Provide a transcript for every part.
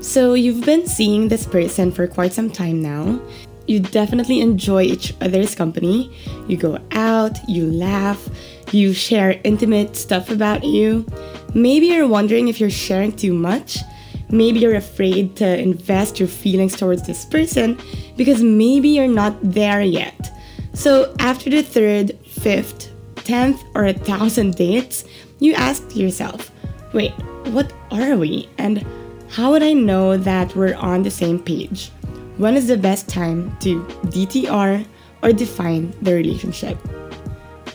So you've been seeing this person for quite some time now. You definitely enjoy each other's company. You go out, you laugh, you share intimate stuff about you. Maybe you're wondering if you're sharing too much. Maybe you're afraid to invest your feelings towards this person because maybe you're not there yet. So after the 3rd, 5th, 10th, or 1,000 dates, you ask yourself, wait, what are we? And how would I know that we're on the same page? When is the best time to DTR or define the relationship?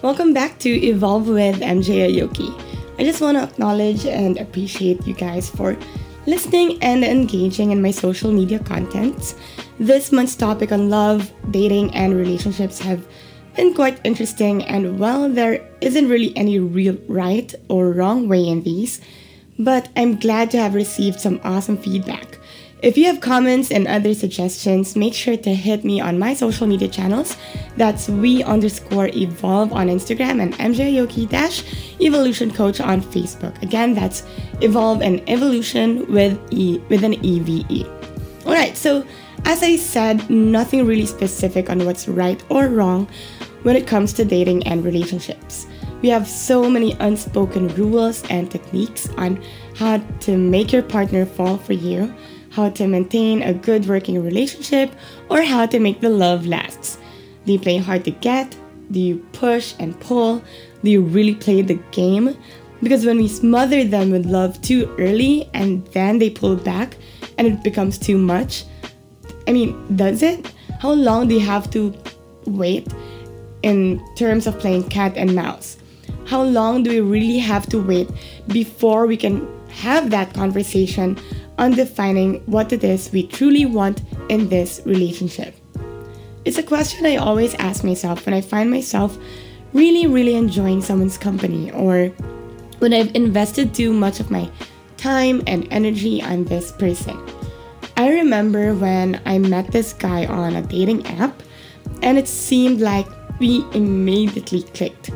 Welcome back to Evolve with MJ Ayoki. I just want to acknowledge and appreciate you guys for listening and engaging in my social media contents. This month's topic on love, dating, and relationships have been quite interesting, and while there isn't really any real right or wrong way in these, but I'm glad to have received some awesome feedback. If you have comments and other suggestions, make sure to hit me on my social media channels. That's we_evolve on Instagram and MJAyoki-evolution coach on Facebook. Again, that's evolve and evolution with an EVE. Alright, so as I said, nothing really specific on what's right or wrong when it comes to dating and relationships. We have so many unspoken rules and techniques on how to make your partner fall for you, how to maintain a good working relationship, or how to make the love last. Do you play hard to get? Do you push and pull? Do you really play the game? Because when we smother them with love too early and then they pull back and it becomes too much, I mean, does it? How long do you have to wait in terms of playing cat and mouse? How long do we really have to wait before we can have that conversation on defining what it is we truly want in this relationship? It's a question I always ask myself when I find myself really enjoying someone's company, or when I've invested too much of my time and energy on this person. I remember when I met this guy on a dating app, and it seemed like we immediately clicked.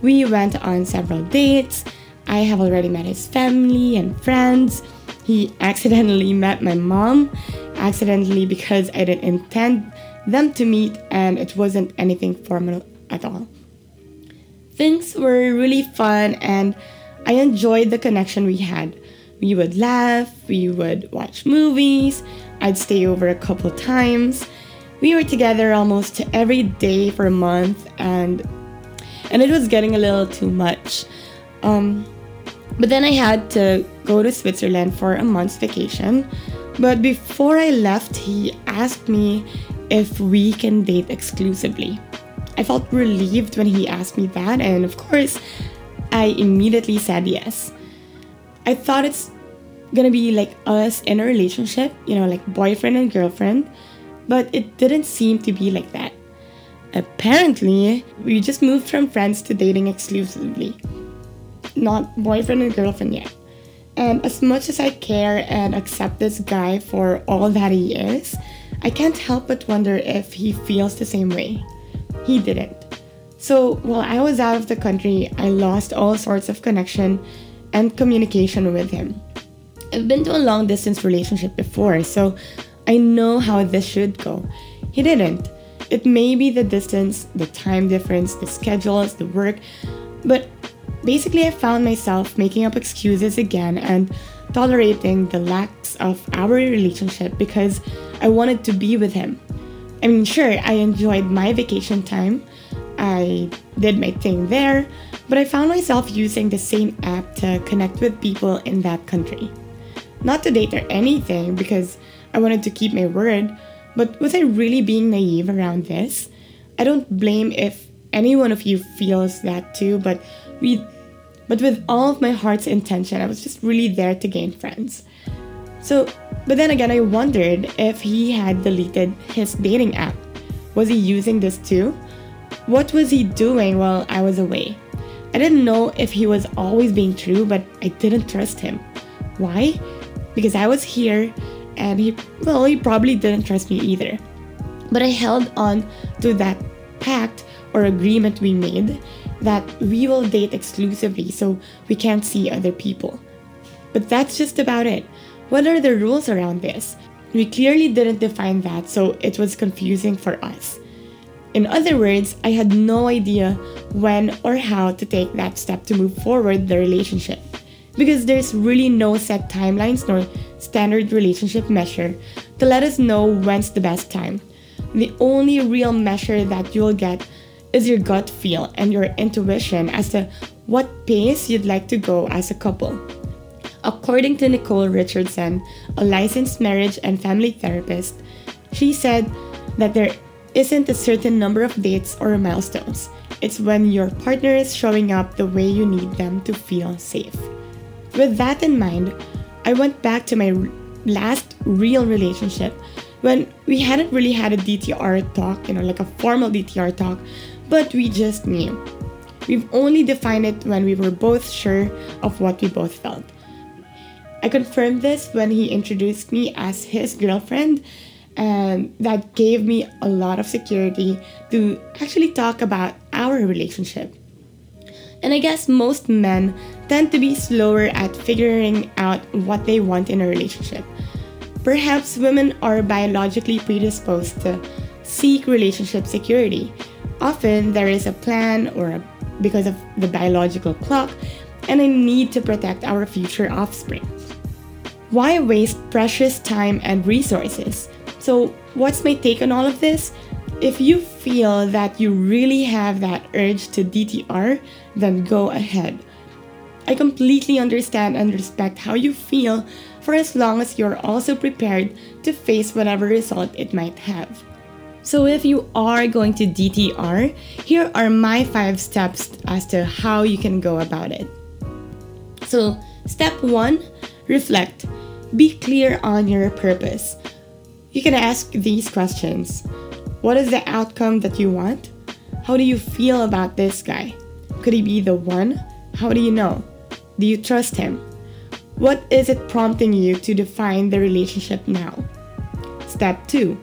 We went on several dates. I have already met his family and friends. He accidentally met my mom, accidentally because I didn't intend them to meet, and it wasn't anything formal at all. Things were really fun and I enjoyed the connection we had. We would laugh, we would watch movies, I'd stay over a couple times. We were together almost every day for a month, and it was getting a little too much. But then I had to go to Switzerland for a month's vacation. But before I left, he asked me if we can date exclusively. I felt relieved when he asked me that, and of course, I immediately said yes. I thought it's gonna be like us in a relationship, you know, like boyfriend and girlfriend, but it didn't seem to be like that. Apparently, we just moved from friends to dating exclusively. Not boyfriend and girlfriend yet. And as much as I care and accept this guy for all that he is, I can't help but wonder if he feels the same way. He didn't. So while I was out of the country, I lost all sorts of connection and communication with him. I've been to a long distance relationship before, so I know how this should go. He didn't. It may be the distance, the time difference, the schedules, the work, but basically, I found myself making up excuses again and tolerating the lacks of our relationship because I wanted to be with him. I mean, sure, I enjoyed my vacation time. I did my thing there, but I found myself using the same app to connect with people in that country. Not to date or anything because I wanted to keep my word, but was I really being naive around this? I don't blame if any one of you feels that too, but with all of my heart's intention, I was just really there to gain friends. But then again, I wondered if he had deleted his dating app. Was he using this too? What was he doing while I was away? I didn't know if he was always being true, but I didn't trust him. Why? Because I was here and he probably didn't trust me either. But I held on to that pact or agreement we made that we will date exclusively so we can't see other people. But that's just about it. What are the rules around this? We clearly didn't define that, so it was confusing for us. In other words, I had no idea when or how to take that step to move forward the relationship, because there's really no set timelines nor standard relationship measure to let us know when's the best time. The only real measure that you'll get is your gut feel and your intuition as to what pace you'd like to go as a couple. According to Nicole Richardson, a licensed marriage and family therapist, she said that there isn't a certain number of dates or milestones. It's when your partner is showing up the way you need them to feel safe. With that in mind, I went back to my last real relationship when we hadn't really had a DTR talk, like a formal DTR talk, but we just knew. We've only defined it when we were both sure of what we both felt. I confirmed this when he introduced me as his girlfriend, and that gave me a lot of security to actually talk about our relationship. And I guess most men tend to be slower at figuring out what they want in a relationship. Perhaps women are biologically predisposed to seek relationship security. Often there is a plan because of the biological clock and a need to protect our future offspring. Why waste precious time and resources? So what's my take on all of this? If you feel that you really have that urge to DTR, then go ahead. I completely understand and respect how you feel, for as long as you're also prepared to face whatever result it might have. So if you are going to DTR, here are my 5 steps as to how you can go about it. So step 1, reflect. Be clear on your purpose. You can ask these questions. What is the outcome that you want? How do you feel about this guy? Could he be the one? How do you know? Do you trust him? What is it prompting you to define the relationship now? Step 2,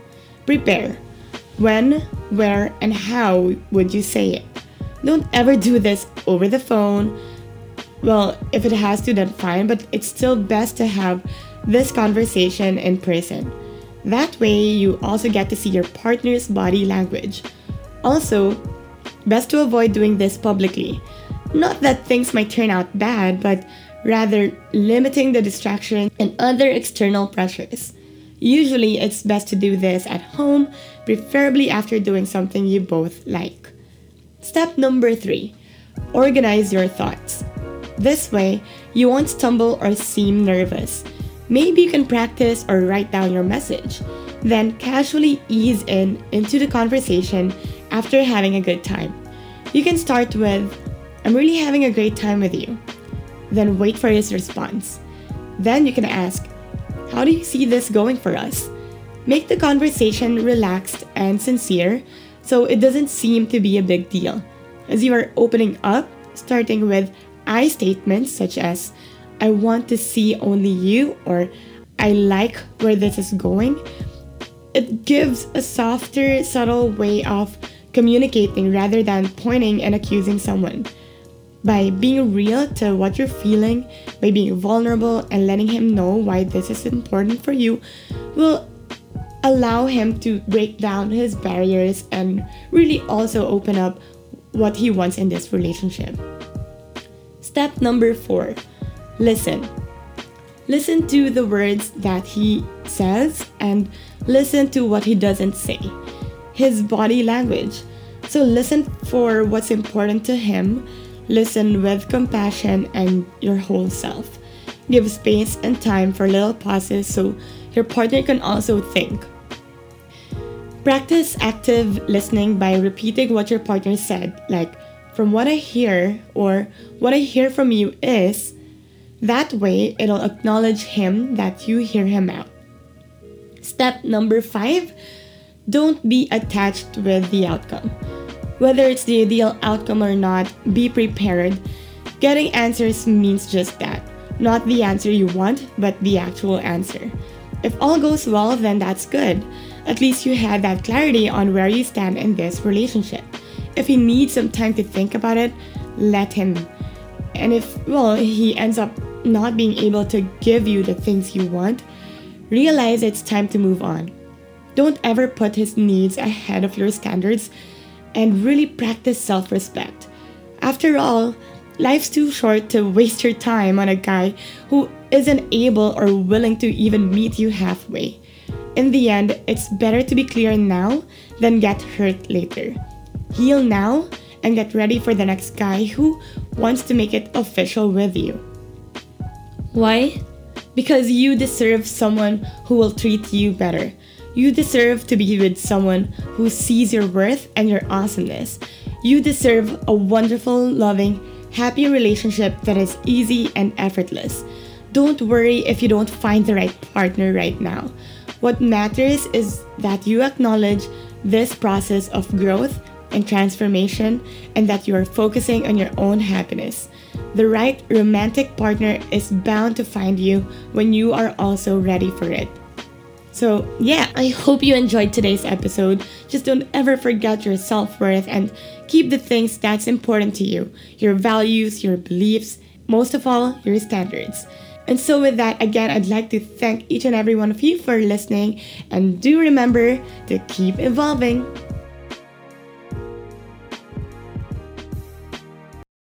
prepare. When, where, and how would you say it? Don't ever do this over the phone. Well, if it has to, then fine, but it's still best to have this conversation in person. That way, you also get to see your partner's body language. Also, best to avoid doing this publicly. Not that things might turn out bad, but rather limiting the distraction and other external pressures. Usually, it's best to do this at home, preferably after doing something you both like. Step number 3, organize your thoughts. This way, you won't stumble or seem nervous. Maybe you can practice or write down your message, then casually ease into the conversation after having a good time. You can start with, "I'm really having a great time with you." Then wait for his response. Then you can ask, "How do you see this going for us?" Make the conversation relaxed and sincere so it doesn't seem to be a big deal. As you are opening up, starting with I statements such as, "I want to see only you," or "I like where this is going." It gives a softer, subtle way of communicating rather than pointing and accusing someone. By being real to what you're feeling, by being vulnerable and letting him know why this is important for you, will allow him to break down his barriers and really also open up what he wants in this relationship. Step number 4, listen. Listen to the words that he says and listen to what he doesn't say, his body language. So listen for what's important to him. Listen with compassion and your whole self. Give space and time for little pauses so your partner can also think. Practice active listening by repeating what your partner said, like, "From what I hear," or "What I hear from you is." That way, it'll acknowledge him that you hear him out. Step number 5, don't be attached with the outcome. Whether it's the ideal outcome or not, be prepared. Getting answers means just that. Not the answer you want, but the actual answer. If all goes well, then that's good. At least you had that clarity on where you stand in this relationship. If he needs some time to think about it, let him. And if he ends up not being able to give you the things you want, realize it's time to move on. Don't ever put his needs ahead of your standards, and really practice self-respect. After all, life's too short to waste your time on a guy who isn't able or willing to even meet you halfway. In the end, it's better to be clear now than get hurt later. Heal now and get ready for the next guy who wants to make it official with you. Why? Because you deserve someone who will treat you better. You deserve to be with someone who sees your worth and your awesomeness. You deserve a wonderful, loving, happy relationship that is easy and effortless. Don't worry if you don't find the right partner right now. What matters is that you acknowledge this process of growth and transformation, and that you are focusing on your own happiness. The right romantic partner is bound to find you when you are also ready for it. So yeah, I hope you enjoyed today's episode. Just don't ever forget your self-worth and keep the things that's important to you, your values, your beliefs, most of all, your standards. And so with that, again, I'd like to thank each and every one of you for listening, and do remember to keep evolving.